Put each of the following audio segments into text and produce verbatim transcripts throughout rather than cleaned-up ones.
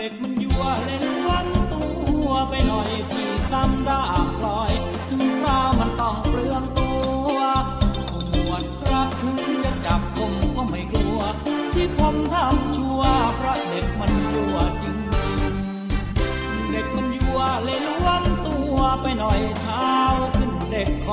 เด็กมันยั่วเลยล้วมตัวไปหน่อยพี่ซ้ำด่าพลอยถึงคราวมันต้องเปลืองตัวผู้หมวดครับถึงจะจับผมก็ไม่กลัวที่ผมทำชั่วเพราะเด็กมันยั่วจริงๆเด็กมันยั่วเลยล้วมตัวไปหน่อยเช้าขึ้นเด็กค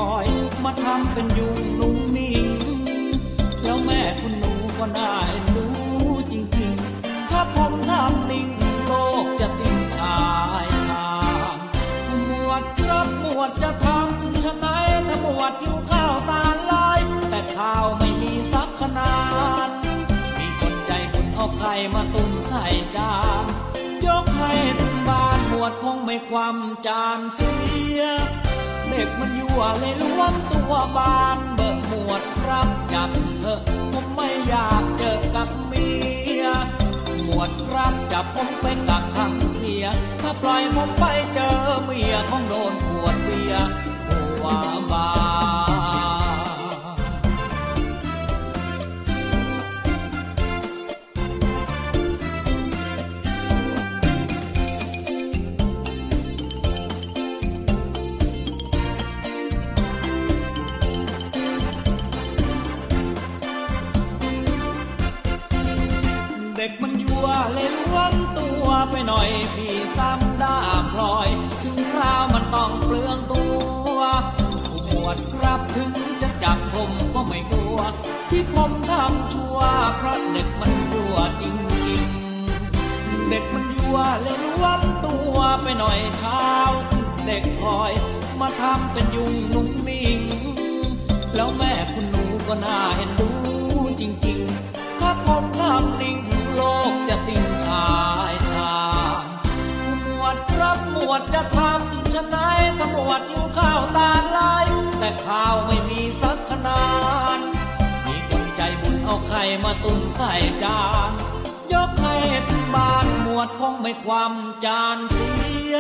อยมาทำเป็นยุงนุ่งนิ่งแล้วแม่คุณหนูก็น่าเห็นดูจริงๆถ้าผมทำนิ่งโลกจะติ่งชายชาผู้หมวดครับหมวดจะทำชะไหนตำรวจยิงข้าวตาลายแต่ข้าวไม่มีสักขนาดมีคนใจบุญเอาไข่มาตุ้มใส่จานยกไข่ถึงบ้านหมวดคงไม่ความจานเสีย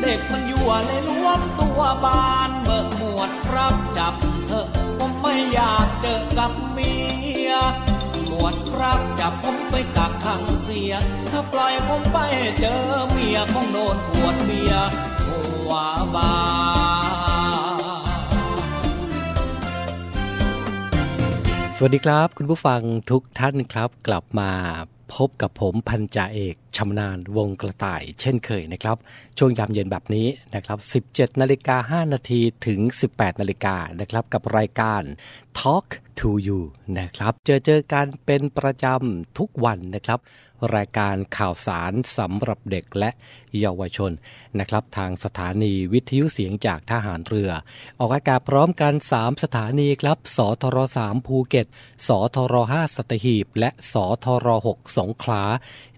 เด็กมันยั่วเลยล้วนตัวบานเบิกหมวดครับจับเธอผมไม่อยากเจอกับเมียหมวดครับจับผมไปกักขังเสียถ้าปล่อยผมไปเจอเมียคงโดนขวดเบียร์หัวบาสวัสดีครับคุณผู้ฟังทุกท่านครับกลับมาพบกับผมพันจ่าเอกชำนาญวงกระต่ายเช่นเคยนะครับช่วงยามเย็นแบบนี้นะครับ สิบเจ็ดนาฬิกาห้านาที ถึง สิบแปดนาฬิกานะครับกับรายการ Talk to you นะครับเจอเจอกันเป็นประจำทุกวันนะครับรายการข่าวสารสำหรับเด็กและเยาวชนนะครับทางสถานีวิทยุเสียงจากทหารเรือออกอากาศพร้อมกันสามสถานีครับสทรสามภูเก็ตสทรห้าสัตหีบและสทรหกสงขลา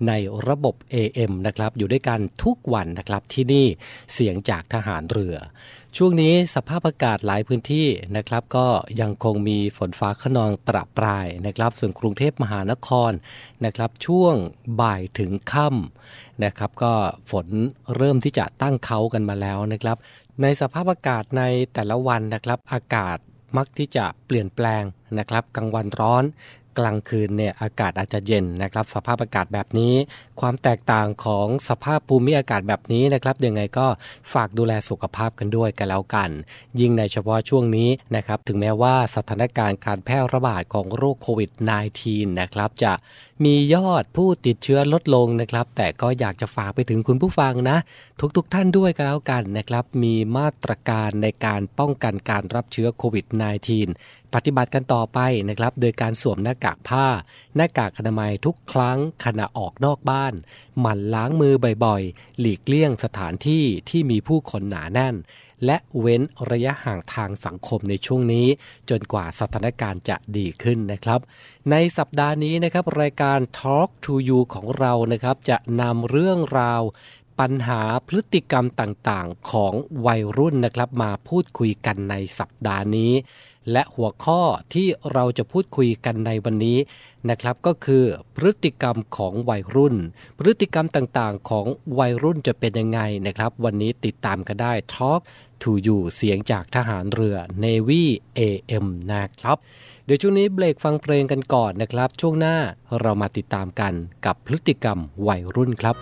ในระบบ เอ เอ็ม นะครับอยู่ด้วยกันทุกวันนะครับที่นี่เสียงจากทหารเรือช่วงนี้สภาพอากาศหลายพื้นที่นะครับก็ยังคงมีฝนฟ้าคะนองประปรายนะครับส่วนกรุงเทพมหานครนะครับช่วงบ่ายถึงค่ำนะครับก็ฝนเริ่มที่จะตั้งเขากันมาแล้วนะครับในสภาพอากาศในแต่ละวันนะครับอากาศมักที่จะเปลี่ยนแปลงนะครับกลางวันร้อนกลางคืนเนี่ยอากาศอาจจะเย็นนะครับสภาพอากาศแบบนี้ความแตกต่างของสภาพภูมิอากาศแบบนี้นะครับยังไงก็ฝากดูแลสุขภาพกันด้วยกันแล้วกันยิ่งในเฉพาะช่วงนี้นะครับถึงแม้ว่าสถานการณ์การแพร่ระบาดของโรคโควิด สิบเก้า นะครับจะมียอดผู้ติดเชื้อลดลงนะครับแต่ก็อยากจะฝากไปถึงคุณผู้ฟังนะทุกๆท่านด้วยกันแล้วกันนะครับมีมาตรการในการป้องกันการรับเชื้อโควิด สิบเก้า ปฏิบัติกันต่อไปนะครับโดยการสวมหน้า ากากผ้าหน้ากากอนามัยทุกครั้งขณะออกนอกบ้านหมั่นล้างมือบ่อยๆหลีกเลี่ยงสถานที่ที่มีผู้คนหนาแน่นและเว้นระยะห่างทางสังคมในช่วงนี้จนกว่าสถานการณ์จะดีขึ้นนะครับในสัปดาห์นี้นะครับรายการ Talk to you ของเรานะครับจะนำเรื่องราวปัญหาพฤติกรรมต่างๆของวัยรุ่นนะครับมาพูดคุยกันในสัปดาห์นี้และหัวข้อที่เราจะพูดคุยกันในวันนี้นะครับก็คือพฤติกรรมของวัยรุ่นพฤติกรรมต่างๆของวัยรุ่นจะเป็นยังไงนะครับวันนี้ติดตามกันได้ Talk to you เสียงจากทหารเรือ Navy เอ เอ็ม นะครับเดี๋ยวช่วงนี้เบรกฟังเพลงกันก่อนนะครับช่วงหน้าเรามาติดตามกันกับพฤติกรรมวัยรุ่นครับ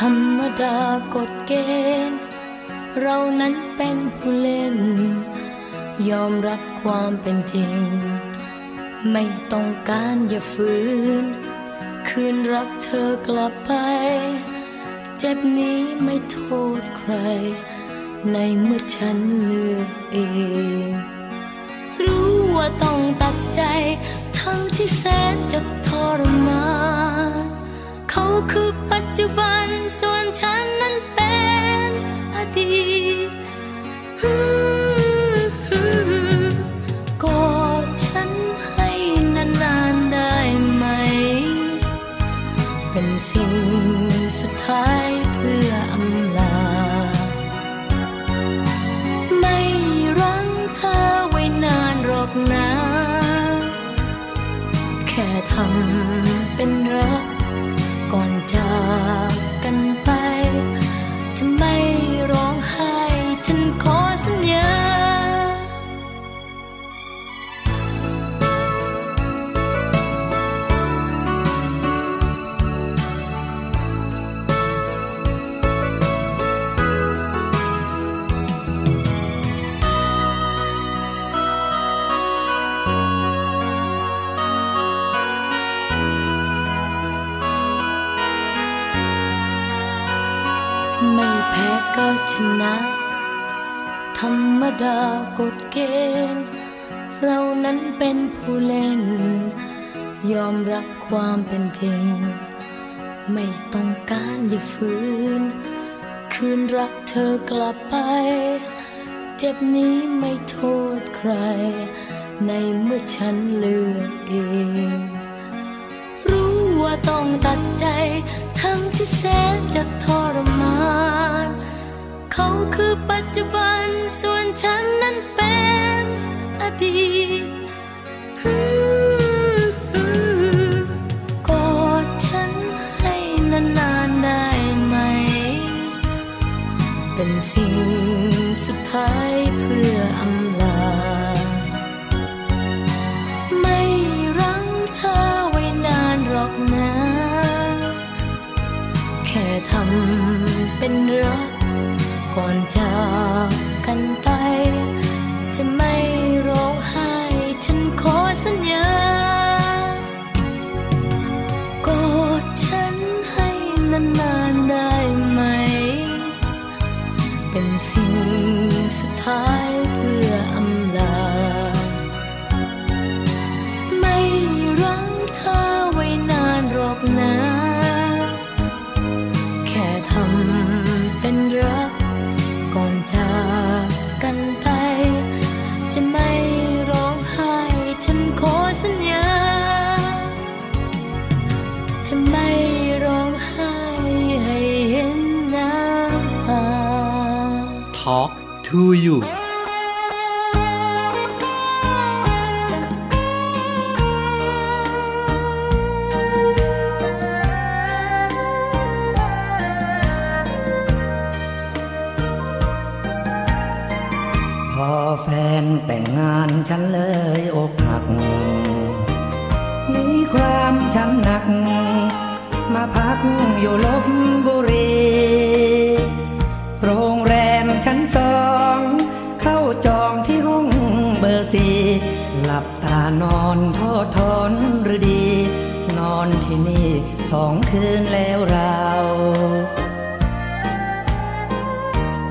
ธรรมดากฎเกณฑ์เรานั้นเป็นผู้เล่นยอมรับความเป็นจริงไม่ต้องการอย่าฝืนคืนรักเธอกลับไปเจ็บนี้ไม่โทษใครในเมื่อฉันเลือกเองรู้ว่าต้องตัดใจทั้งที่แสนจะทรมานเขาคือปัจจุบันส่วนฉันนั้นเป็นอดีตกอดฉันให้นานๆได้ไหมเป็นสิ่งสุดท้ายเพื่ออำลาไม่รังเธอไว้นานหรอกนะแค่ทำเป็นรักก่อนจากกันไปจะไม่ร้องไห้ฉันขอสัญญาชนะธรรมดากฎเกณฑ์เรานั้นเป็นผู้เล่นยอมรับความเป็นจริงไม่ต้องการอย่าฝืนคืนรักเธอกลับไปเจ็บนี้ไม่โทษใครในเมื่อฉันเลือกเองรู้ว่าต้องตัดใจทั้งที่แสนจะทรมานเขาคือปัจจุบันส่วนฉันนั้นเป็นอดีตกอดฉันให้นานๆได้ไหมเป็นสิ่งสุดท้ายเพื่ออำลาไม่รั้งเธอไว้นานหรอกนะแค่ทำเป็นรักก่อนจากกันไปจะไม่ร้องไห้ฉันขอสัญญากอดฉันให้นานๆได้ไหมเป็นสิ่งสุดท้ายเพื่ออำลาไม่รังเธอไว้นานหรอกนะแค่ทำเป็นรักก่อนจากกันไปจะไม่ร้องไห้ฉันขอสัญญาจะไม่ร้องไห้ให้เห็นน้ำตา Talk to youแฟนแต่งงานฉันเลยอกหักมีความช้ำหนัก มาพักอยู่ลพบุรีโรงแรมชั้นสองเข้าจองที่ห้องเบอร์สี่หลับตานอนทอดทนหรือดีนอนที่นี่สองคืนแล้วเรา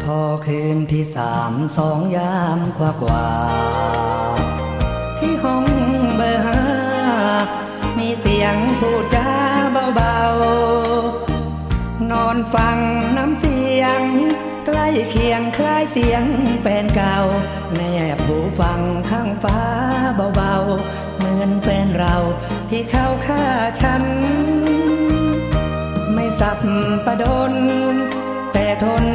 พอคืนที่สามสองยามกว่ากว่าที่ห้องเบอร์ห้ามีเสียงพูดจาเบาๆนอนฟังน้ำเสียงใกล้เคียงคล้ายเสียงแฟนเก่าแนบหูฟังข้างฟ้าเบาๆเหมือนแฟนเราที่เข้าฆ่าฉันไม่สับประดนแต่ทน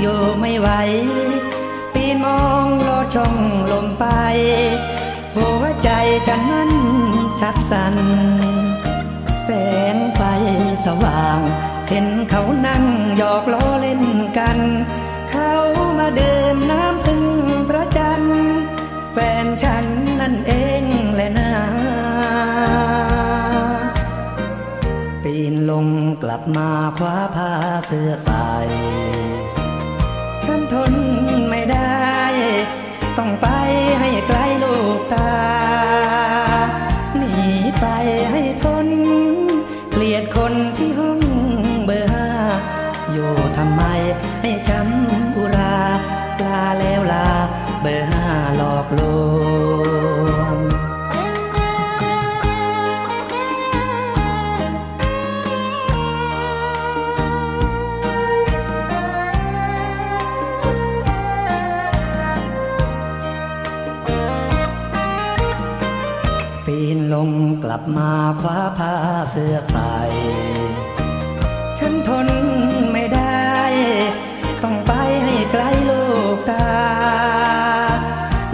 อยู่ไม่ไหวปีนมองลอดช่องลมไปหัวใจฉันนั้นชักสั่นแสงไฟสว่างเห็นเขานั่งหยอกล้อเล่นกันเขามาดื่มน้ำพึ่งพระจันทร์แฟนฉันนั่นเองแหละนะปีนลงกลับมาคว้าผ้าเสื้อใส่ฉันทนไม่ได้ต้องไปให้ไกลลูกตาหนีไปให้พ้นเกลียดคนที่ห้องเบอร์ห้าอยู่ทำไมให้ช้ำอุราลาแล้วลาเบอร์ห้าหลอกลวงปีนลงกลับมาคว้าผ้าเสื้อใส่ฉันทนไม่ได้ต้องไปให้ไกลลูกตา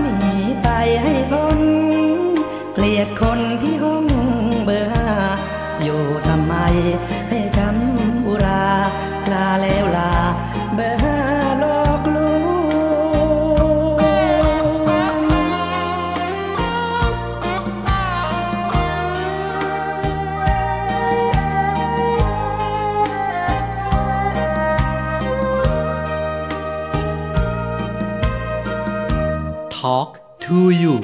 หนีไปให้พ้นเกลียดคนที่ห้องเบอร์ห้าอยู่ทำไมให้ช้ำอุราลาแล้วลาเบอร์ห้าหลอกลวงTalk to you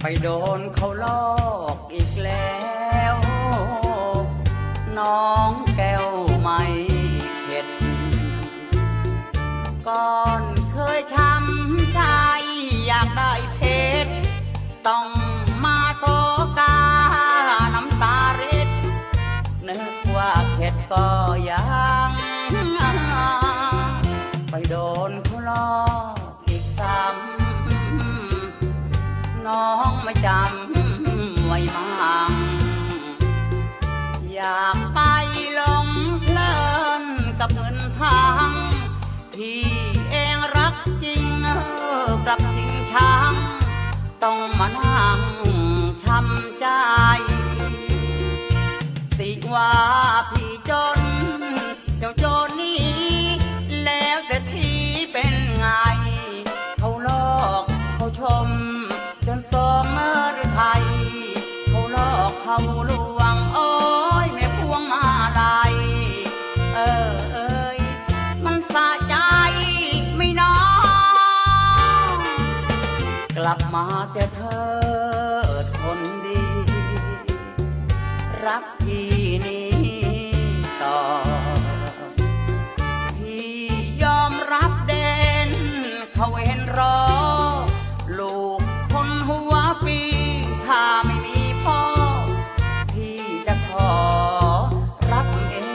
ไปโดนเขาลอกอีกแล้วน้องแก้วใหม่ก่อนเคยช้ำใจอยากได้เพชรต้องมาโศกาน้ำตาริดนึกว่าเข็ดก็ยังไปโดนเขาหลอกอีกซ้ำน้องไม่จำไว้มั่งอยากไปหลงเพลินกับเงินทางที่เองรักจริงกลับทิ้งช้างต้องมานั่งช้ำใจติว่าพี่จนเจ้าจนนี้แล้วแต่ที่เป็นไงเขาลอกเขาชมจนสมหรือไทยเขาลอกเขาลวงโอ้ยแม่พวงมาลัยเออเอ้ยมันสะใจกลับมาเสียเถิดคนดีรักพี่นี้ต่อพี่ยอมรับเด่นเขาเห็นรอลูกคนหัวปีถ้าไม่มีพ่อพี่จะขอรับเอง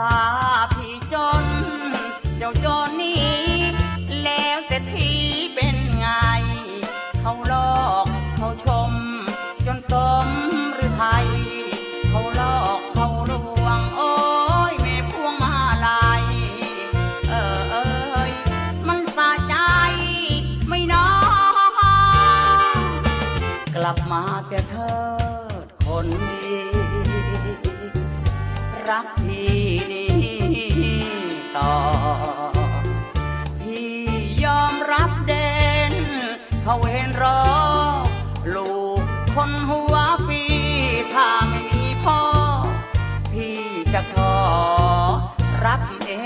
ว่า ลับมาเสียเถิดคนดีรักพี่นี้ต่อพี่ยอมรับเด่นเขาเห็นรอลูกคนหัวปีถ้าไม่มีพ่อพี่จะขอรับเอง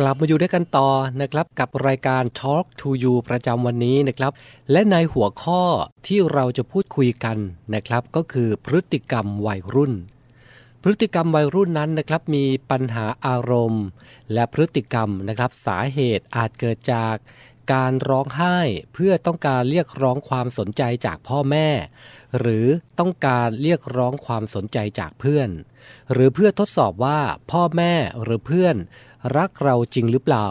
กลับมาอยู่ด้วยกันต่อนะครับกับรายการ Talk to you ประจำวันนี้นะครับและในหัวข้อที่เราจะพูดคุยกันนะครับก็คือพฤติกรรมวัยรุ่นพฤติกรรมวัยรุ่นนั้นนะครับมีปัญหาอารมณ์และพฤติกรรมนะครับสาเหตุอาจเกิดจากการร้องไห้เพื่อต้องการเรียกร้องความสนใจจากพ่อแม่หรือต้องการเรียกร้องความสนใจจากเพื่อนหรือเพื่อทดสอบว่าพ่อแม่หรือเพื่อนรักเราจริงหรือเปล่า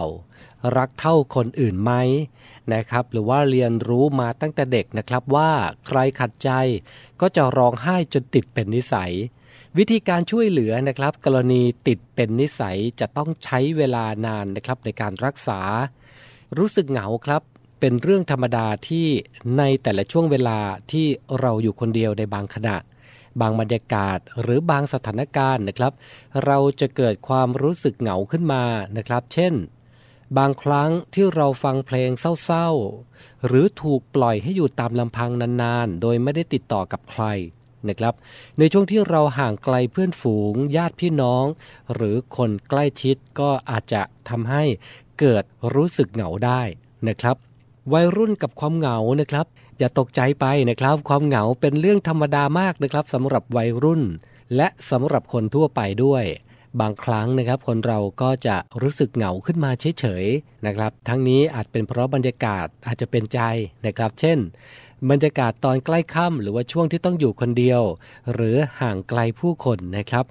รักเท่าคนอื่นไหมนะครับหรือว่าเรียนรู้มาตั้งแต่เด็กนะครับว่าใครขัดใจก็จะร้องไห้จนติดเป็นนิสัยวิธีการช่วยเหลือนะครับกรณีติดเป็นนิสัยจะต้องใช้เวลานานนะครับในการรักษารู้สึกเหงาครับเป็นเรื่องธรรมดาที่ในแต่ละช่วงเวลาที่เราอยู่คนเดียวในบางขณะบางบรรยากาศหรือบางสถานการณ์นะครับเราจะเกิดความรู้สึกเหงาขึ้นมานะครับเช่นบางครั้งที่เราฟังเพลงเศร้าๆหรือถูกปล่อยให้อยู่ตามลำพังนานๆโดยไม่ได้ติดต่อกับใครนะครับในช่วงที่เราห่างไกลเพื่อนฝูงญาติพี่น้องหรือคนใกล้ชิดก็อาจจะทำให้เกิดรู้สึกเหงาได้นะครับวัยรุ่นกับความเหงานะครับอย่าตกใจไปนะครับความเหงาเป็นเรื่องธรรมดามากนะครับสำหรับวัยรุ่นและสำหรับคนทั่วไปด้วยบางครั้งนะครับคนเราก็จะรู้สึกเหงาขึ้นมาเฉยๆนะครับทั้งนี้อาจเป็นเพราะบรรยากาศอาจจะเป็นใจนะครับเช่นบรรยากาศตอนใกล้ค่ำหรือว่าช่วงที่ต้องอยู่คนเดียวหรือห่างไกลผู้คนนะครับ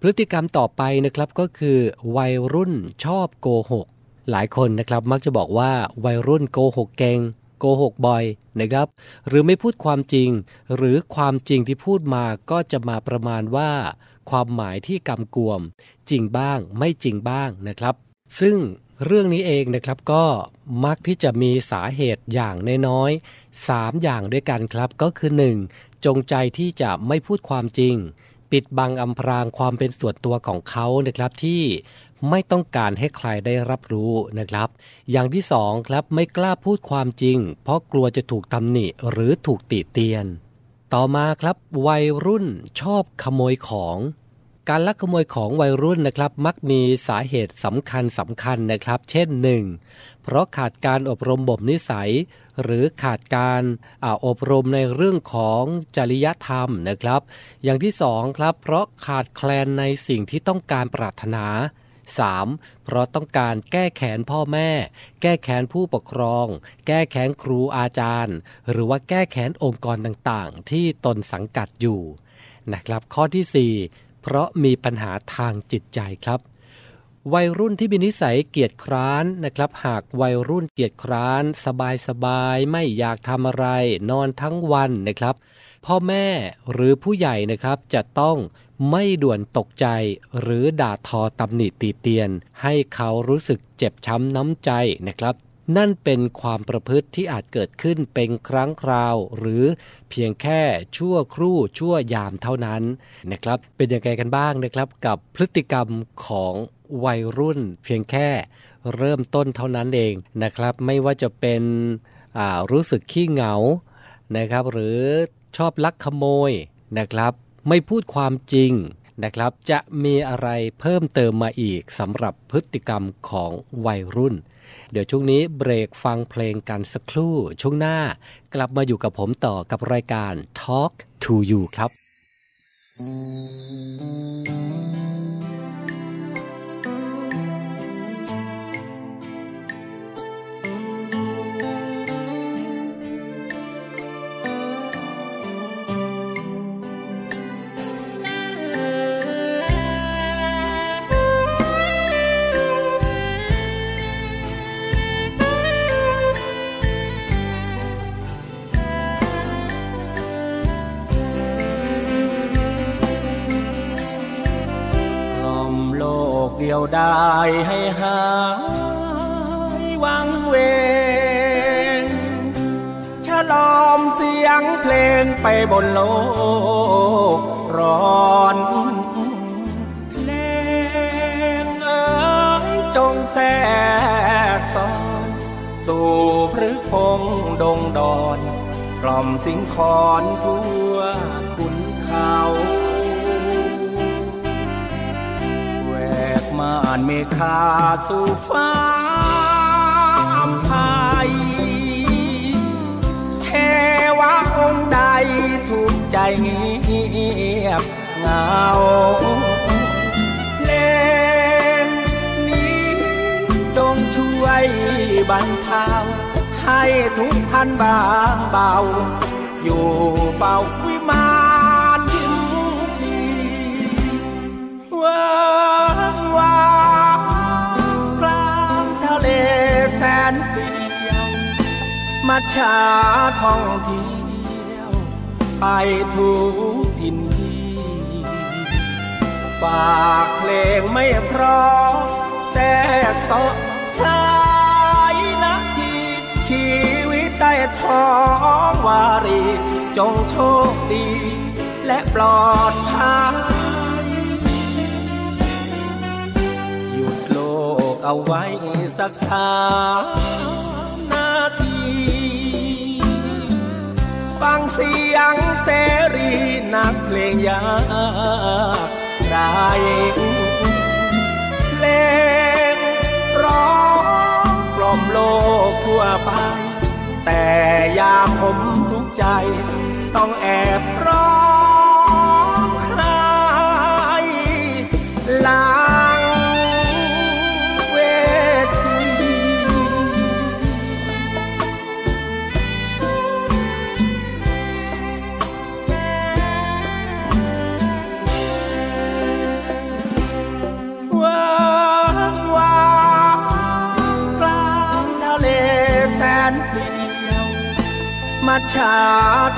พฤติกรรมต่อไปนะครับก็คือวัยรุ่นชอบโกหกหลายคนนะครับมักจะบอกว่าวัยรุ่นโกหกเก่งโกหกบ่อยนะครับหรือไม่พูดความจริงหรือความจริงที่พูดมาก็จะมาประมาณว่าความหมายที่กำกวมจริงบ้างไม่จริงบ้างนะครับซึ่งเรื่องนี้เองนะครับก็มักที่จะมีสาเหตุอย่างน้อยๆสามอย่างด้วยกันครับก็คือหนึ่งจงใจที่จะไม่พูดความจริงปิดบังอำพรางความเป็นส่วนตัวของเขานะครับที่ไม่ต้องการให้ใครได้รับรู้นะครับอย่างที่สองครับไม่กล้าพูดความจริงเพราะกลัวจะถูกตำหนิหรือถูกติเตียนต่อมาครับวัยรุ่นชอบขโมยของการลักขโมยของวัยรุ่นนะครับมักมีสาเหตุสำคัญสำคัญนะครับเช่นหนึ่งเพราะขาดการอบรมบ่มนิสัยหรือขาดการอบรมในเรื่องของจริยธรรมนะครับอย่างที่สองครับเพราะขาดแคลนในสิ่งที่ต้องการปรารถนาสามเพราะต้องการแก้แค้นพ่อแม่แก้แค้นผู้ปกครองแก้แค้นครูอาจารย์หรือว่าแก้แค้นองค์กรต่างๆที่ตนสังกัดอยู่นะครับข้อที่สี่เพราะมีปัญหาทางจิตใจครับวัยรุ่นที่มีนิสัยเกียจคร้านนะครับหากวัยรุ่นเกียจคร้านสบายๆไม่อยากทำอะไรนอนทั้งวันนะครับพ่อแม่หรือผู้ใหญ่นะครับจะต้องไม่ด่วนตกใจหรือด่าทอตำหนิตีเตียนให้เขารู้สึกเจ็บช้ำน้ำใจนะครับนั่นเป็นความประพฤติที่อาจเกิดขึ้นเป็นครั้งคราวหรือเพียงแค่ชั่วครู่ชั่วยามเท่านั้นนะครับเป็นยังไงกันบ้างนะครับกับพฤติกรรมของวัยรุ่นเพียงแค่เริ่มต้นเท่านั้นเองนะครับไม่ว่าจะเป็นอ่ารู้สึกขี้เหงานะครับหรือชอบลักขโมยนะครับไม่พูดความจริงนะครับจะมีอะไรเพิ่มเติมมาอีกสำหรับพฤติกรรมของวัยรุ่นเดี๋ยวช่วงนี้เบรกฟังเพลงกันสักครู่ช่วงหน้ากลับมาอยู่กับผมต่อกับรายการ Talk to you ครับได้ให้หา เองฉลองเสียงเพลงไปบนโลกร้อนเพลงเอ๋ยจงแทรกซ้อนสู่พฤกษ์พงดงดอนกล่อมสิงคอนทั่วขุนเขาแวกม่านเมฆาสู่ฟ้าไทยเทวะองค์ใดถูกใจเงียบเหงาเพลงนี้จงช่วยบรรเทาให้ทุกท่านบางเบาอยู่เบาวิมานถึงทีว้าวกลางทะเลแสนเปลี่ยวมาชาท่องเที่ยวไปทุกถิ่นที่ฝากเพลงไม่เพราะแทรกเสาะสายนาทีชีวิตใต้ท้องวารีจงโชคดีและปลอดภัยหยุดโลกเอาไว้สักสามนาทีฟังเสียงเสรีนักเพลงยากไร้โลกทั่วไปแต่ยามผมทุกใจต้องแอบร้องไห้หลังเวทีว้าวกลางทะเลแสนเปลี่ยวมาชา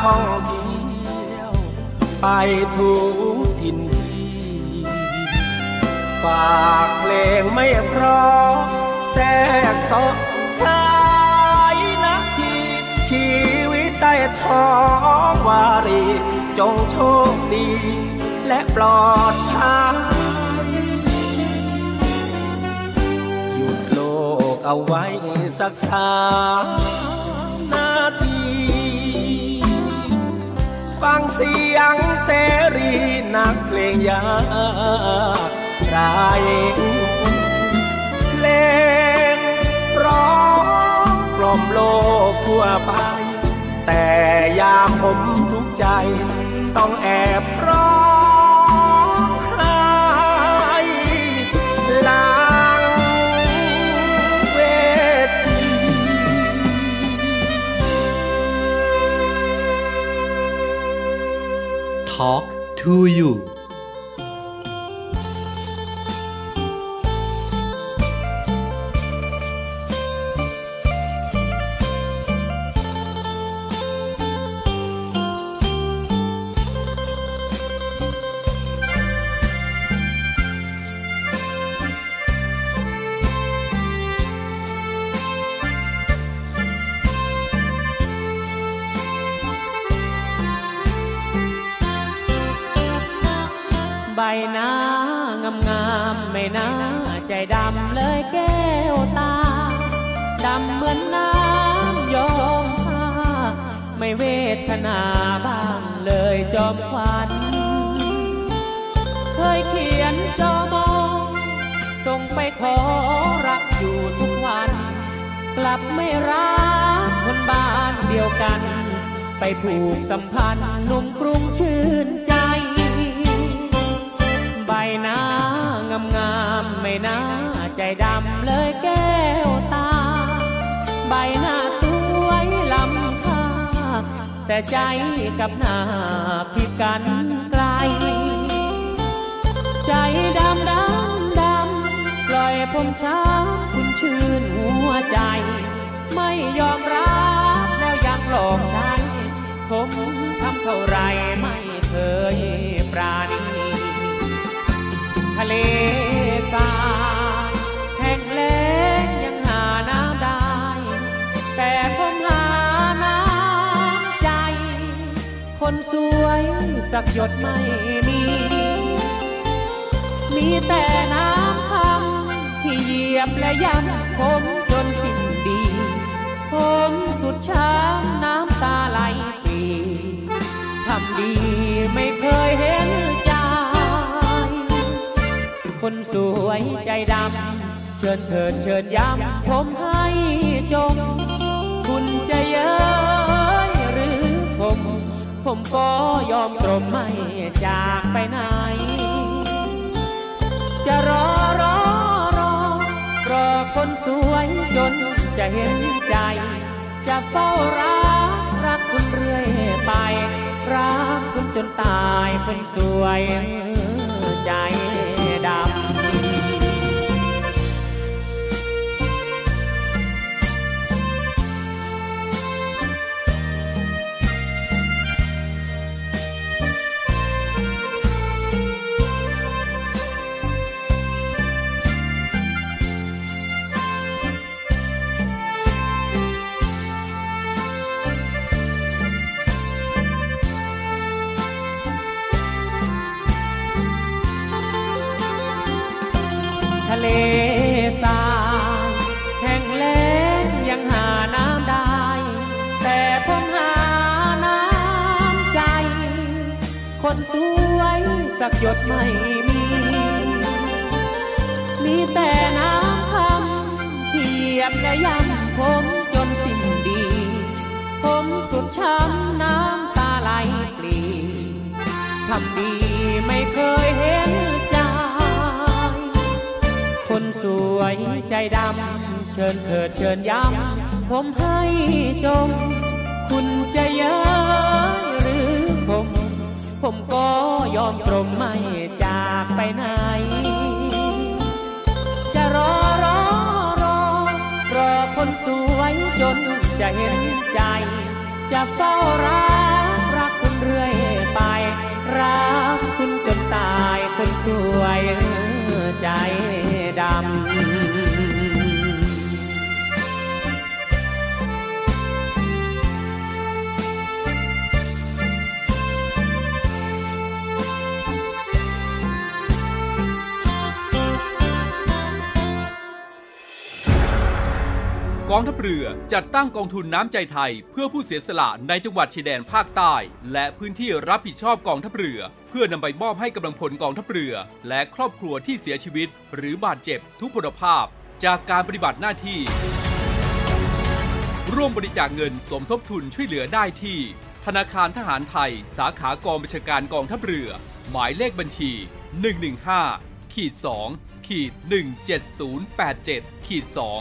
ท่องเที่ยวไปทุกถิ่นที่ฝากเพลงไม่เพราะแทรกเสาะสายนาทีชีวิตใต้ท้องวารีจงโชคดีและปลอดภัยเอาไว้สักสามนาทีฟังเสียงเสรีนักเพลงยากไร้เพลงร้องกล่อมโลกทั่วไปแต่ยามผมทุกใจต้องแอบร้องไห้หลังTalk to youใบหน้างามงามไม่น่าใจดำเลยแก้วตาดำเหมือนน้ำยมพาไม่เวทนาบ้างเลยจอมขวัญเคยเขียนจอมองส่งไปขอรักอยู่ทุกวันกลับไม่รักคนบ้านเดียวกันไปผูกสัมพันธ์หนุ่มกรุงชื่นใจใบหน้างามงามไม่น่าใจดำเลยแก้วตาใบหน้าสวยล้ำค่าแต่ใจกับหน้าผิดกันไกลใจดำดำดำปล่อยผมช้ำคุณชื่นหัวใจไม่ยอมรับแล้วยังหลอกฉันผมทำเท่าไรไม่เคยปราณีทะเลทรายแห้งแล้งยังหาน้ำได้ สวยสักหยดไม่มีมีแต่น้ำคำที่เหยียบและย้ำผมจนสิ้นดีผมสุดช้ำน้ำตาไหลปรีทำดีไม่เคยเห็นใจคนสวยใจดำเชิญเถิดเชิญย้ำผมให้จงคุณจะเย้ยหรือผมผมก็ยอมตรมไม่จากไปไหนจะรอรอรอรอคนสวยจนจะเห็นใจจะเฝ้ารักรักคุณเรื่อยไปรักคุณจนตายคนสวยใจดำทะเลสาบแห้งแล้งยังหาน้ำได้แต่ผมหาน้ำใจคนสวยสักหยดไม่มีมีแต่น้ำคำที่เหยียบและย้ำผมจนสิ้นดีผมสุดช้ำน้ำตาไหลปลีทำดีไม่เคยเห็นใจคนสวยใจดำเชิญเถิดเชิญย้ำผมให้จงคุณจะเย้ยหรือผมผมก็ยอมตรมไม่จากไปไหนจะรอรอรอรอคนสวยจนจะเห็นใจจะเฝ้ารักรักคุณเรื่อยไปรักคุณจนตายคนสวยใจดำกองทัพเรือจัดตั้งกองทุนน้ำใจไทยเพื่อผู้เสียสละในจังหวัดชายแดนภาคใต้และพื้นที่รับผิดชอบกองทัพเรือเพื่อนำไปมอบให้กำลังพลกองทัพเรือและครอบครัวที่เสียชีวิตหรือบาดเจ็บทุพพลภาพจากการปฏิบัติหน้าที่ร่วมบริจาคเงินสมทบทุนช่วยเหลือได้ที่ธนาคารทหารไทยสาขากองบัญชาการกองทัพเรือหมายเลขบัญชี หนึ่ง หนึ่ง ห้า สอง หนึ่ง เจ็ด ศูนย์ แปด เจ็ด สอง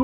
ด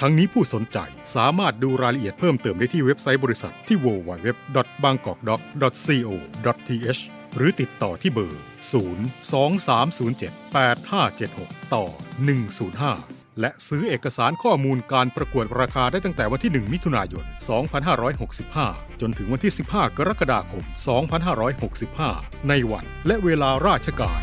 ทั้งนี้ผู้สนใจสามารถดูรายละเอียดเพิ่มเติมได้ที่เว็บไซต์บริษัทที่ ดับเบิลยู ดับเบิลยู ดับเบิลยู ดอท บางกอก ด็อก ดอท ซี โอ ดอท ที เอช หรือติดต่อที่เบอร์ศูนย์ สอง สาม ศูนย์ เจ็ด แปด ห้า เจ็ด หกต่อหนึ่งศูนย์ห้าและซื้อเอกสารข้อมูลการประกวดราคาได้ตั้งแต่วันที่หนึ่งมิถุนายนสองพันห้าร้อยหกสิบห้าจนถึงวันที่สิบห้ากรกฎาคมสองพันห้าร้อยหกสิบห้าในวันและเวลาราชการ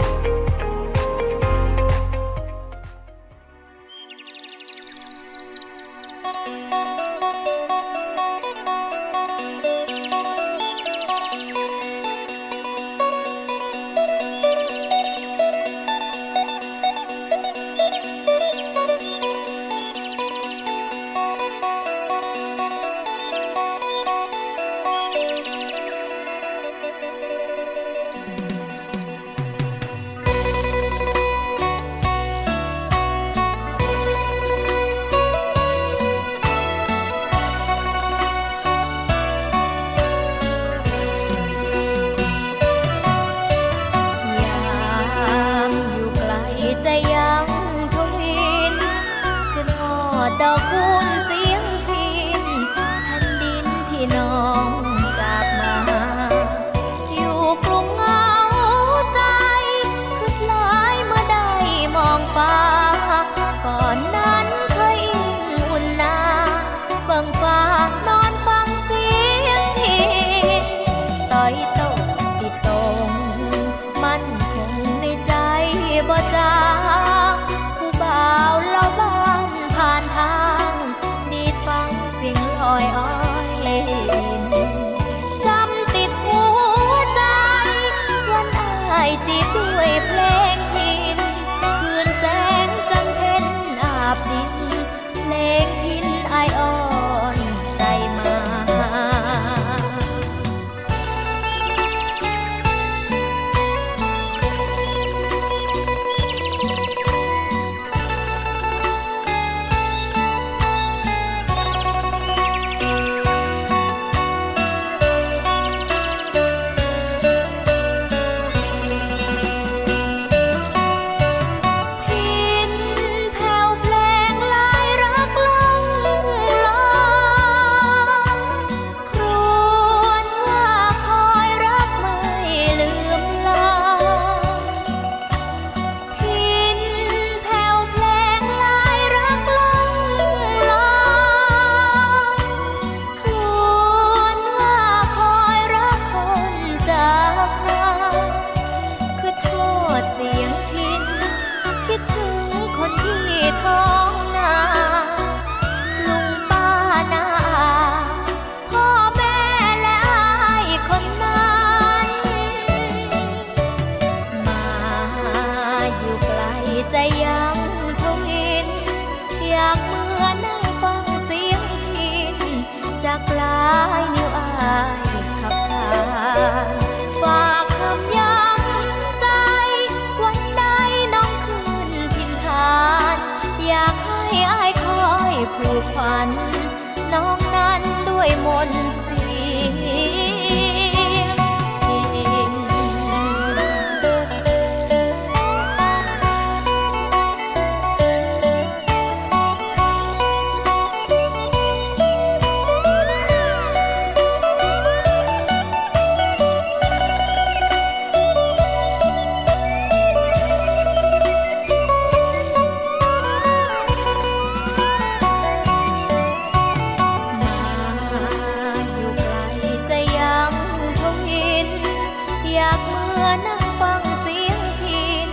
อยากเมื่อนั่งฟังเสียงพิน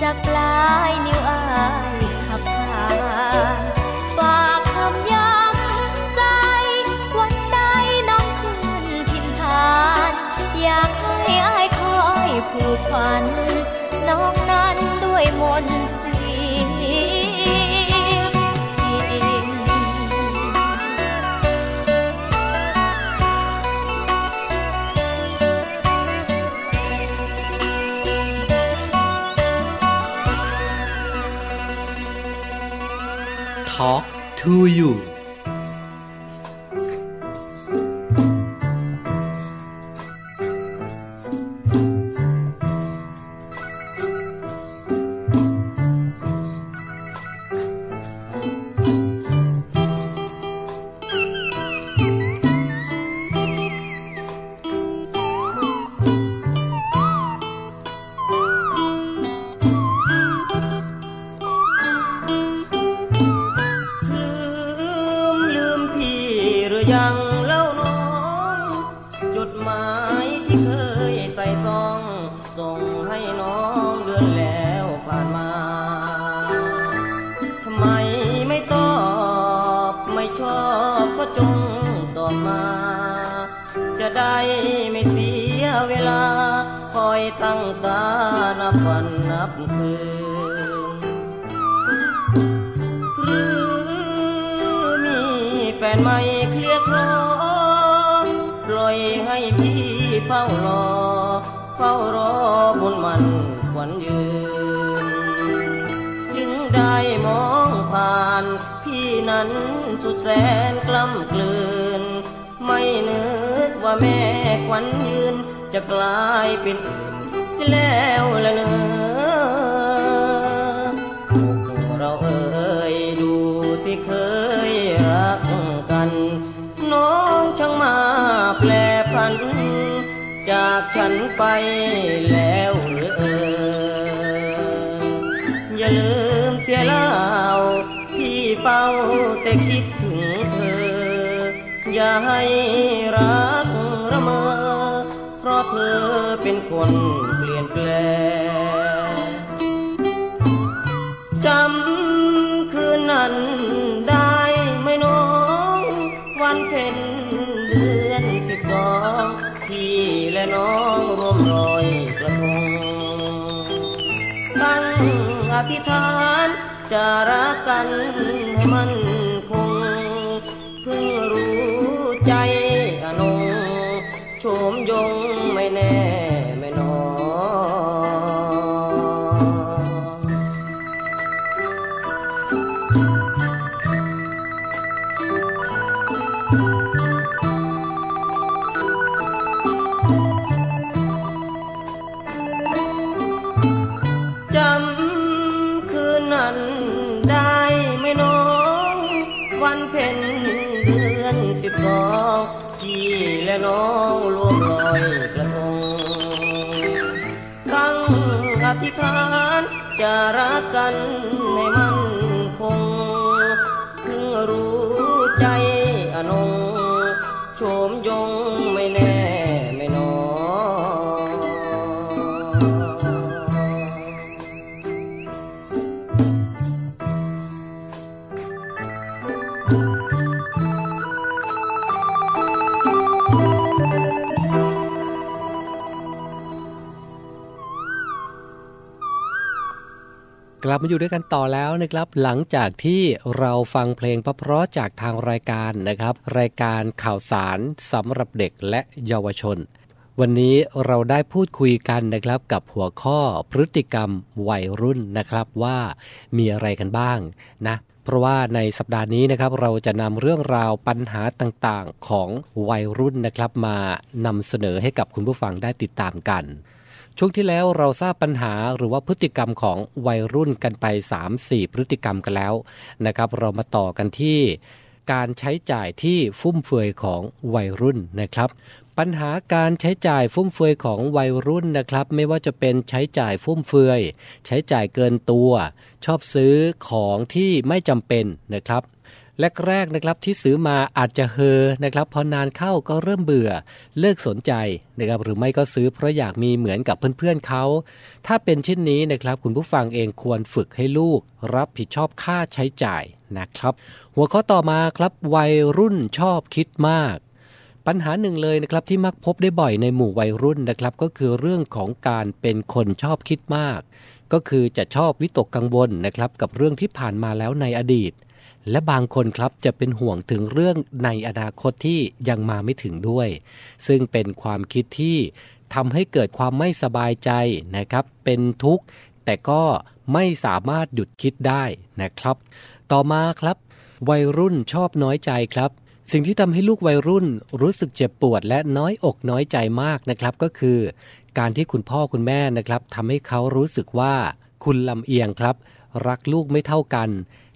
จากปลายนิ้วอายขับผ่านฝากคำย้ำใจวันใดน้องคืนถิ่นฐานอยากให้อายคอยผูกพันน้องนั้นด้วยมนต์เสียงTalk to youยังเล่าน้องจดหมายที่เคยใส่ซองส่งให้น้องเดือนแล้วผ่านมาทำไมไม่ตอบไม่ชอบก็จงตอบมาจะได้ไม่เสียเวลาคอยตั้งตานับวันนับคืนหรือมีแฟนไหมปล่อยให้พี่เฝ้ารอเฝ้ารอบนมันขวัญยืนจึงได้มองผ่านพี่นั้นสุดแสนกล้ำกลืนไม่นึกว่าแม่ขวัญยืนจะกลายเป็นอื่นเสียแล้วละเนอเราเอ่ยดูสิเคยรักกันน้องช่างมาแปรผันจากฉันไปแล้วหรือเอออย่าลืมเสียแล้วพี่เฝ้าแต่คิดถึงเธออย่าให้รักระเมอเพราะเธอเป็นคนเปลี่ยนแปลงจำคืนนั้นได้ไหมน้องวันเพ็ญเดือนสิบสองพี่และน้องร่วมรอยกระทงตั้งอธิษฐานจะรักกันให้มันคงเพิ่งรู้ใจอนงโฉมยงไม่แน่ไม่นอนได้ไหมน้องวันเพ็ญเดือนสิบสองพี่และน้องร่วมลอยกระทงตั้งอธิษฐานจะรักกันให้มันคงเพิ่งรู้ใจอนงโฉมยงไม่แน่ไม่นอนกลับมาอยู่ด้วยกันต่อแล้วนะครับหลังจากที่เราฟังเพลงเพราะๆจากทางรายการนะครับรายการข่าวสารสำหรับเด็กและเยาวชนวันนี้เราได้พูดคุยกันนะครับกับหัวข้อพฤติกรรมวัยรุ่นนะครับว่ามีอะไรกันบ้างนะเพราะว่าในสัปดาห์นี้นะครับเราจะนำเรื่องราวปัญหาต่างๆของวัยรุ่นนะครับมานำเสนอให้กับคุณผู้ฟังได้ติดตามกันช่วงที่แล้วเราทราบปัญหาหรือว่าพฤติกรรมของวัยรุ่นกันไป สามถึงสี่ พฤติกรรมกันแล้วนะครับเรามาต่อกันที่การใช้จ่ายที่ฟุ่มเฟือยของวัยรุ่นนะครับปัญหาการใช้จ่ายฟุ่มเฟือยของวัยรุ่นนะครับไม่ว่าจะเป็นใช้จ่ายฟุ่มเฟือยใช้จ่ายเกินตัวชอบซื้อของที่ไม่จำเป็นนะครับ แรกๆนะครับที่ซื้อมาอาจจะเฮอนะครับพอนานเข้าก็เริ่มเบื่อเลิกสนใจนะครับหรือไม่ก็ซื้อเพราะอยากมีเหมือนกับเพื่อนๆเขาถ้าเป็นเช่นนี้นะครับคุณผู้ฟังเองควรฝึกให้ลูกรับผิดชอบค่าใช้จ่ายนะครับหัวข้อต่อมาครับวัยรุ่นชอบคิดมากปัญหาหนึ่งเลยนะครับที่มักพบได้บ่อยในหมู่วัยรุ่นนะครับก็คือเรื่องของการเป็นคนชอบคิดมากก็คือจะชอบวิตกกังวลนะครับกับเรื่องที่ผ่านมาแล้วในอดีตและบางคนครับจะเป็นห่วงถึงเรื่องในอนาคตที่ยังมาไม่ถึงด้วยซึ่งเป็นความคิดที่ทำให้เกิดความไม่สบายใจนะครับเป็นทุกข์แต่ก็ไม่สามารถหยุดคิดได้นะครับต่อมาครับวัยรุ่นชอบน้อยใจครับสิ่งที่ทำให้ลูกวัยรุ่นรู้สึกเจ็บปวดและน้อยอกน้อยใจมากนะครับก็คือการที่คุณพ่อคุณแม่นะครับทำให้เขารู้สึกว่าคุณลำเอียงครับรักลูกไม่เท่ากัน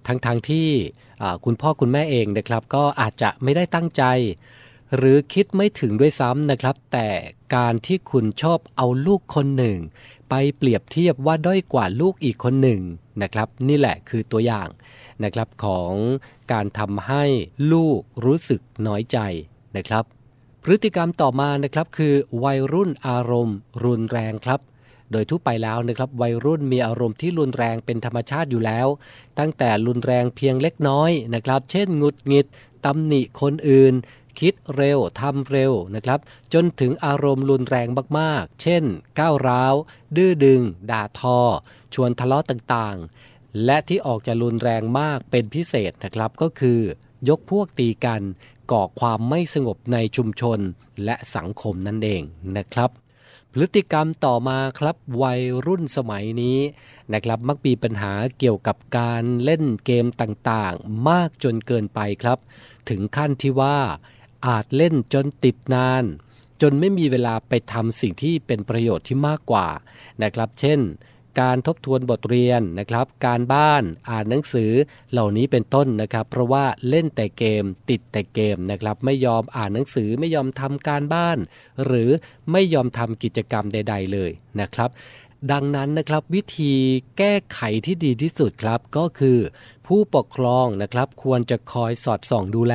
ทั้งๆ ท, ที่คุณพ่อคุณแม่เองนะครับก็อาจจะไม่ได้ตั้งใจหรือคิดไม่ถึงด้วยซ้ำนะครับแต่การที่คุณชอบเอาลูกคนหนึ่งไปเปรียบเทียบว่าด้อยกว่าลูกอีกคนหนึ่งนะครับนี่แหละคือตัวอย่างนะครับของการทำให้ลูกรู้สึกน้อยใจนะครับพฤติกรรมต่อมานะครับคือวัยรุ่นอารมณ์รุนแรงครับโดยทั่วไปแล้วนะครับวัยรุ่นมีอารมณ์ที่รุนแรงเป็นธรรมชาติอยู่แล้วตั้งแต่รุนแรงเพียงเล็กน้อยนะครับเช่นหงุดหงิดตำหนิคนอื่นคิดเร็วทำเร็วนะครับจนถึงอารมณ์รุนแรงมากๆเช่นก้าวร้าวดื้อดึงด่าทอชวนทะเลาะต่างๆและที่ออกจะรุนแรงมากเป็นพิเศษนะครับก็คือยกพวกตีกันก่อความไม่สงบในชุมชนและสังคมนั่นเองนะครับพฤติกรรมต่อมาครับวัยรุ่นสมัยนี้นะครับมักมีปัญหาเกี่ยวกับการเล่นเกมต่างๆมากจนเกินไปครับถึงขั้นที่ว่าอาจเล่นจนติดนานจนไม่มีเวลาไปทำสิ่งที่เป็นประโยชน์ที่มากกว่านะครับเช่นการทบทวนบทเรียนนะครับการบ้านอ่านหนังสือเหล่านี้เป็นต้นนะครับเพราะว่าเล่นแต่เกมติดแต่เกมนะครับไม่ยอมอ่านหนังสือไม่ยอมทำการบ้านหรือไม่ยอมทำกิจกรรมใดๆเลยนะครับดังนั้นนะครับวิธีแก้ไขที่ดีที่สุดครับก็คือผู้ปกครองนะครับควรจะคอยสอดส่องดูแล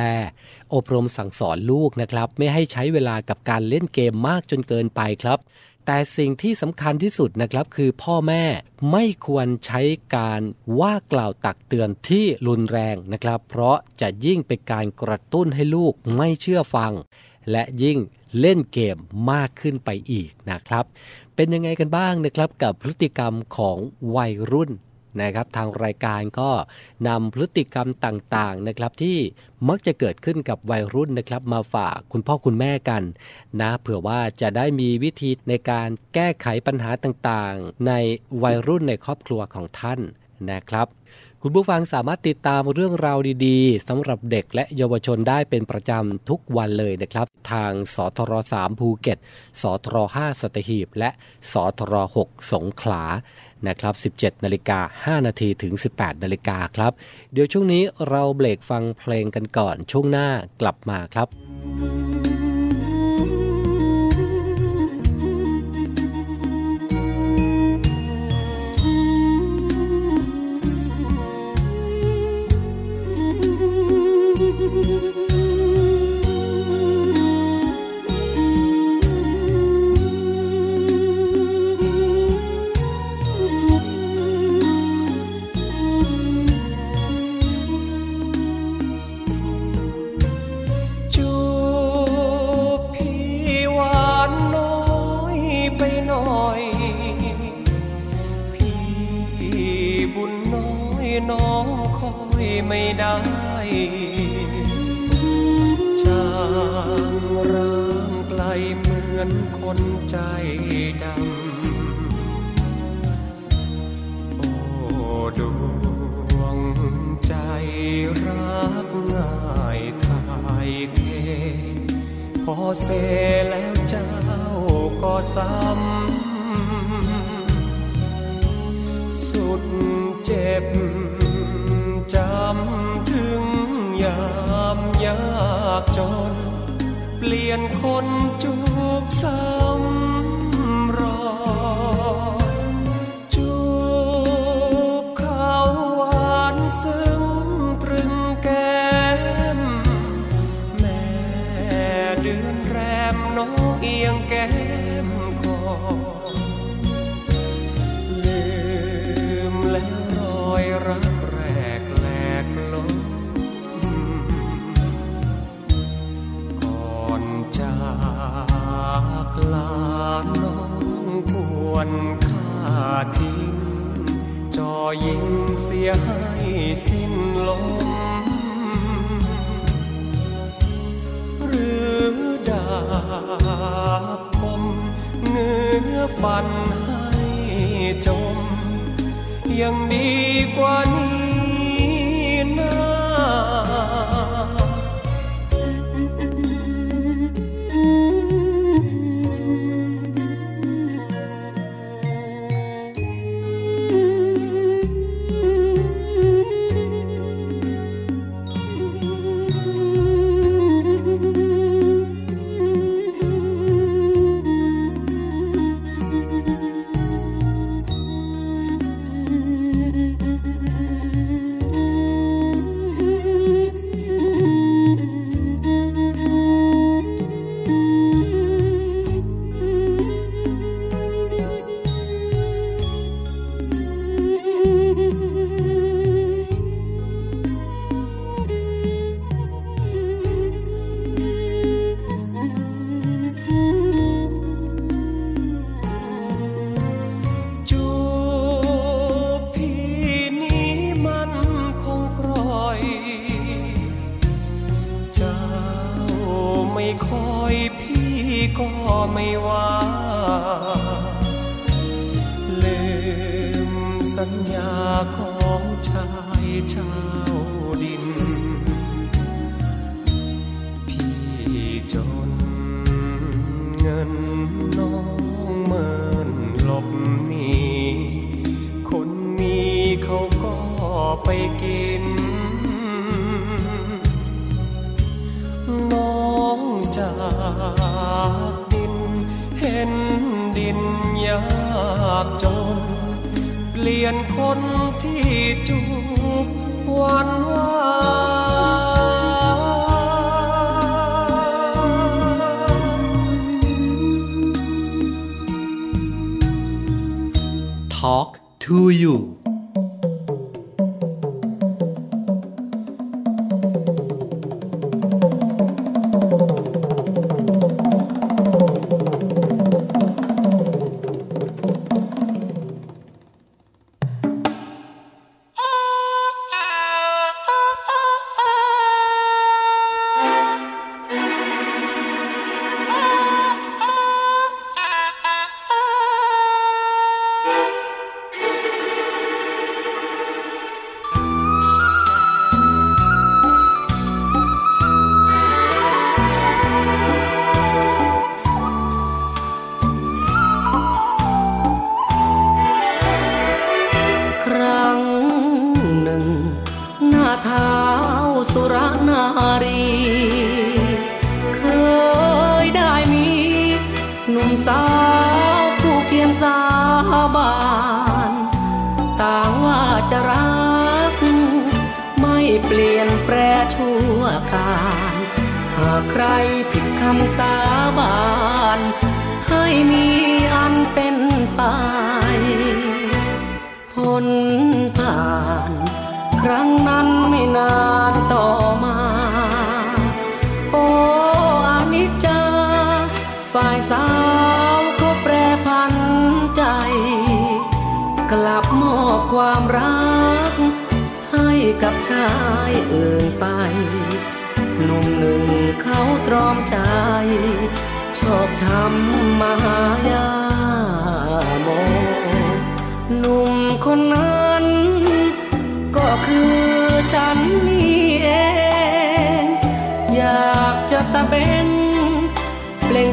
อบรมสั่งสอนลูกนะครับไม่ให้ใช้เวลากับการเล่นเกมมากจนเกินไปครับแต่สิ่งที่สำคัญที่สุดนะครับคือพ่อแม่ไม่ควรใช้การว่ากล่าวตักเตือนที่รุนแรงนะครับเพราะจะยิ่งเป็นการกระตุ้นให้ลูกไม่เชื่อฟังและยิ่งเล่นเกมมากขึ้นไปอีกนะครับเป็นยังไงกันบ้างนะครับกับพฤติกรรมของวัยรุ่นนะครับทางรายการก็นำพฤติกรรมต่างๆนะครับที่มักจะเกิดขึ้นกับวัยรุ่นนะครับมาฝากคุณพ่อคุณแม่กันนะเผื่อว่าจะได้มีวิธีในการแก้ไขปัญหาต่างๆในวัยรุ่นในครอบครัวของท่านนะครับคุณผู้ฟังสามารถติดตามเรื่องราวดีๆสำหรับเด็กและเยาวชนได้เป็นประจำทุกวันเลยนะครับทางสทรสามภูเก็ตสทรห้าสัตหีบและสทรหกสงขลานะครับ สิบเจ็ดนาฬิกาห้านาที ถึง สิบแปดนาฬิกาครับเดี๋ยวช่วงนี้เราเบรกฟังเพลงกันก่อนช่วงหน้ากลับมาครับน้องคอยไม่ได้จางร่างไกลเหมือนคนใจดำโอ้ดวงใจรักง่ายทายเทพอเสแล้วเจ้าก็ซ้ำสุดเจ็บจำถึงยามยากจนเปลี่ยนคนจูบซ้ำรอจูบเขาหวานซึ้งตรึงแก้ วนค่าทิ้งจอยิงเสียให้สิ้นลมหรือดาบคมเงื้อฟันให้จมยังดีกว่านี้นะTalk to you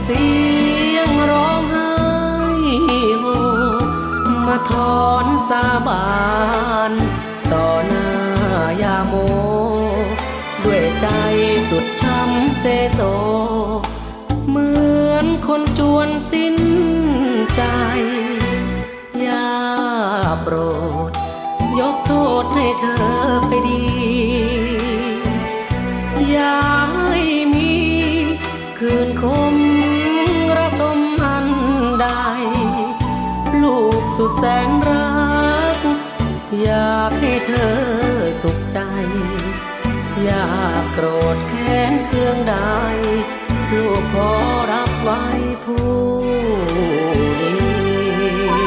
เสียงร้องไห้โฮมาถอนสาบานต่อหน้ายาโมด้วยใจสุดช้ำเซโซเหมือนคนจวนสิ้นใจยาโปรดยกโทษให้เธอไปดียาให้มีคืนคมสุดแสนรักอยากให้เธอสุขใจอยากโกรธแค้นเคืองใดลูกขอรับไว้ผู้นี้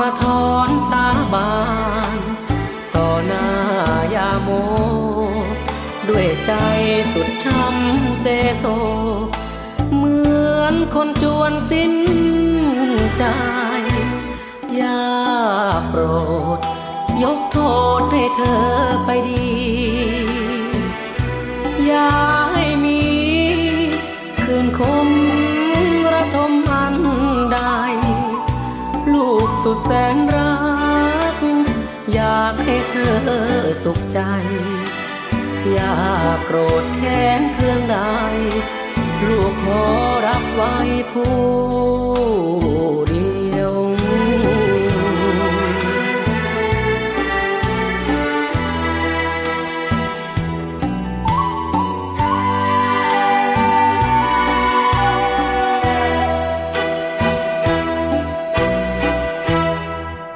มาถอนสาบานต่อหน้ายาโมด้วยใจสุดช้ำเจโซเหมือนคนจวนสิ้นใจยาโปรดยกโทษให้เธอไปดีอย่าให้มีคืนคมระทมอันใดลูกสุดแสนรักอยากให้เธอสุขใจอย่าโกรธแค้นเคืองใดลูกขอรับไว้ผู้เดียว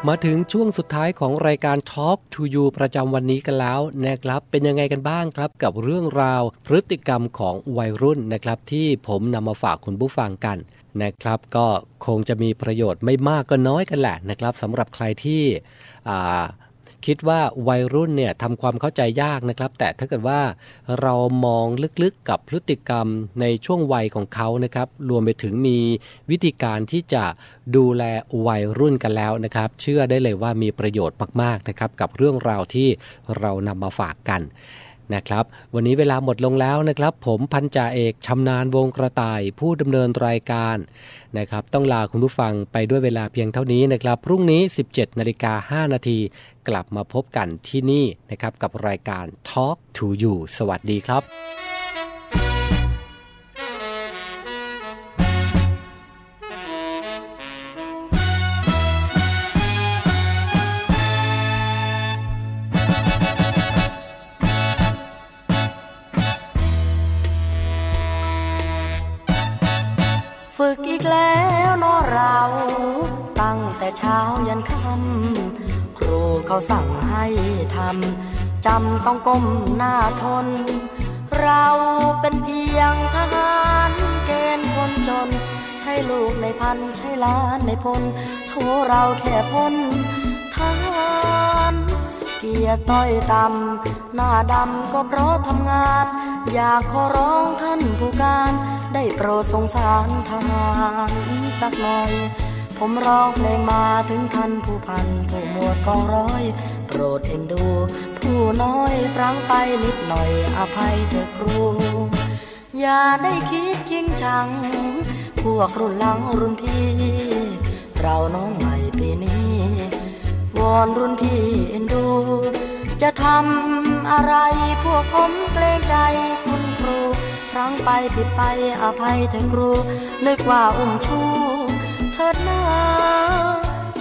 มาถึงช่วงสุดท้ายของรายการ Talk to you ประจำวันนี้กันแล้วนะครับเป็นยังไงกันบ้างครับกับเรื่องราวพฤติกรรมของวัยรุ่นนะครับที่ผมนำมาฝากคุณผู้ฟังกันนะครับก็คงจะมีประโยชน์ไม่มากก็น้อยกันแหละนะครับสำหรับใครที่อ่าคิดว่าวัยรุ่นเนี่ยทำความเข้าใจยากนะครับแต่ถ้าเกิดว่าเรามองลึกๆกับพฤติกรรมในช่วงวัยของเขานะครับรวมไปถึงมีวิธีการที่จะดูแลวัยรุ่นกันแล้วนะครับเชื่อได้เลยว่ามีประโยชน์มากๆนะครับกับเรื่องราวที่เรานำมาฝากกันนะครับวันนี้เวลาหมดลงแล้วนะครับผมพันจ่าเอกชำนาญวงกระต่ายผู้ดำเนินรายการนะครับต้องลาคุณผู้ฟังไปด้วยเวลาเพียงเท่านี้นะครับพรุ่งนี้ สิบเจ็ดนาฬิกาห้านาที กลับมาพบกันที่นี่นะครับกับรายการ Talk to you สวัสดีครับฝึกอีกแล้วเนาะเราตั้งแต่เช้ายันค่ำครูเขาสั่งให้ทำจำต้องก้มหน้าทนเราเป็นเพียงทหารเกณฑ์คนจนใช่ลูกในพันใช่ล้านในพลโทเราแค่พ้นทหารเกียรติต้อยต่ำหน้าดำก็เพราะทำงานอยากขอร้องท่านผู้การได้โปรดสงสารทหารสักหน่อยผมร้องเพลงมาถึงท่านผู้พันผู้หมวดกองร้อยโปรดเอ็นดูผู้น้อยพลั้งไปนิดหน่อยอภัยเถอะครูอย่าได้คิดจริงจังพวกรุ่นหลังรุ่นพี่เราน้องใหม่ปีนี้วอนรุ่นพี่เอ็นดูจะทำอะไรพวกผมเกรงใจคุณครูครั้งไปผิดไปอภัยถึงครูนึกว่าอุ้มชูเถิดหน้า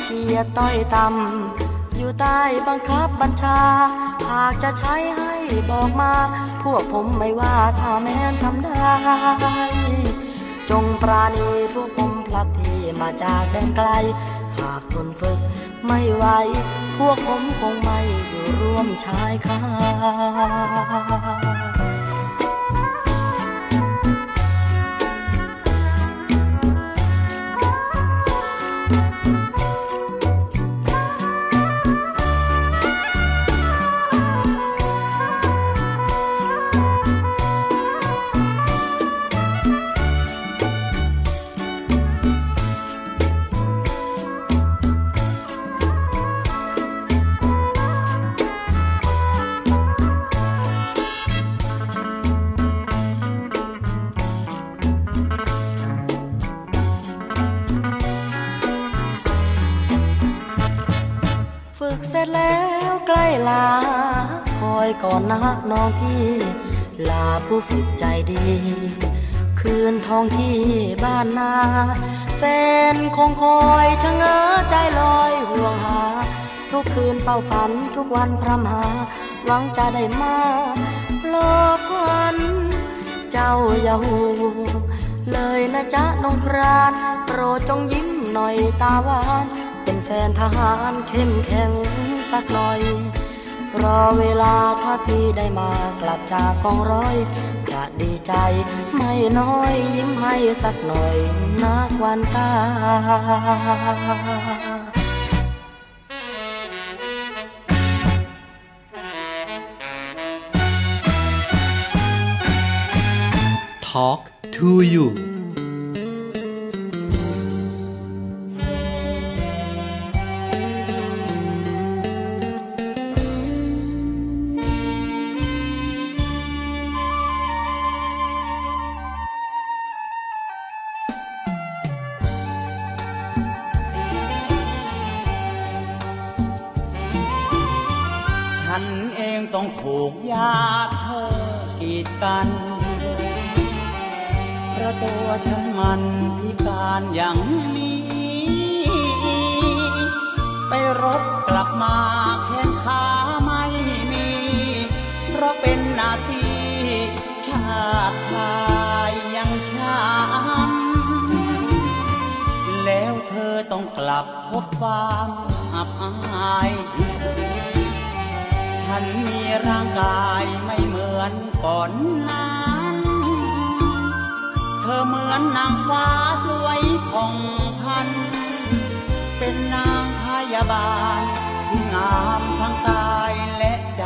เกียรติต้อยต่ำอยู่ใต้บังคับบัญชาหากจะใช้ให้บอกมาพวกผมไม่ว่าถ้าแม้นทำได้จงปราณีพวกผมพลัดที่มาจากแดนไกลหากทนฝึกไม่ไหวพวกผมคงไม่อยู่ร่วมชายคาแล้วใกล้ลาคอยก่อนนะน้องที่ลาผู้ฝึกใจดีคืนท้องที่บ้านนาแฟนคงคอยชะเง้อใจลอยห่วงหาทุกคืนเฝ้าฝันทุกวันพร่ำหาหวังจะได้มาลอบควันเจ้าอย่าหูเลยนะจ๊ะน้องครานโปรดจงยิ้มหน่อยตาหวานเป็นแฟนทหารเข้มแข็งสักหน่อยรอเวลาถ้าพี่ได้มากลับจากกองร้อยจะดีใจไม่น้อยยิ้มให้สักหน่อยนักวันตา Talk to youฉันเองต้องถูกญาติเธอกีดกันเพราะตัวฉันมันพิการอย่างนี้ไปรบกลับมาแขนขาไม่มีเพราะเป็นหน้าที่ชาติชายอย่างฉันแล้วเธอต้องกลับพบความอับอายฉันมีร่างกายไม่เหมือนก่อนนั้นเธอเหมือนนางฟ้าสวยผ่องพันเป็นนางพยาบาลที่งามทั้งกายและใจ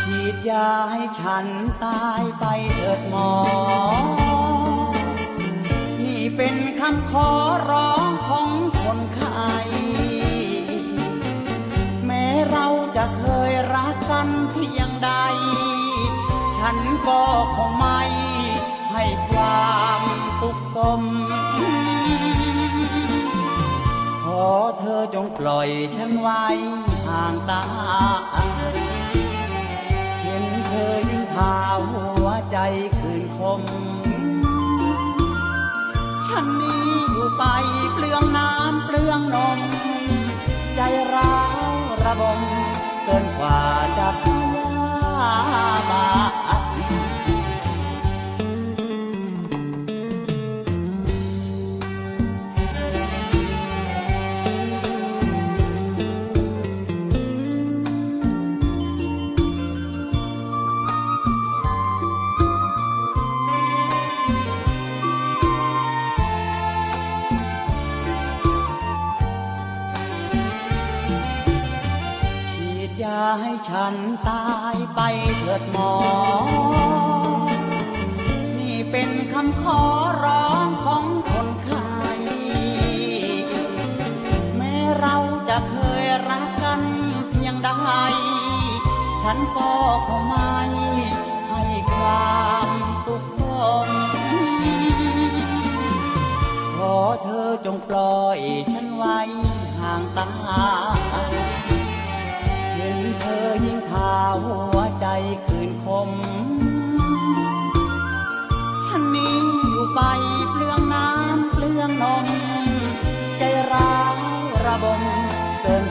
ฉีดยาให้ฉันตายไปเถิดหมอนี่เป็นคำขอร้องของคนไข้เราจะเคยรักกันเพียงใดฉันก็คงไม่ให้ความสุขสมขอเธอจงปล่อยฉันไว้ห่างตาเห็นเธอยิ่งพาหัวใจคืนคมฉันนี้อยู่ไปเปลืองน้ำเปลืองนมใจร้าวระบมเกินกว่าจะพามาอย่าให้ฉันตายไปเถิดหมอนี่เป็นคำขอร้องของคนไข้แม้เราจะเคยรักกันเพียงใดฉันก็คงไม่ให้ความทุกข์ทนขอเธอจงปล่อยฉันไว้ห่างตาเธอยิ่งพาหัวใจคืนคมฉันนี้อยู่ไปเปลืองน้ำเปลืองนมใจร้าวระบมเกิน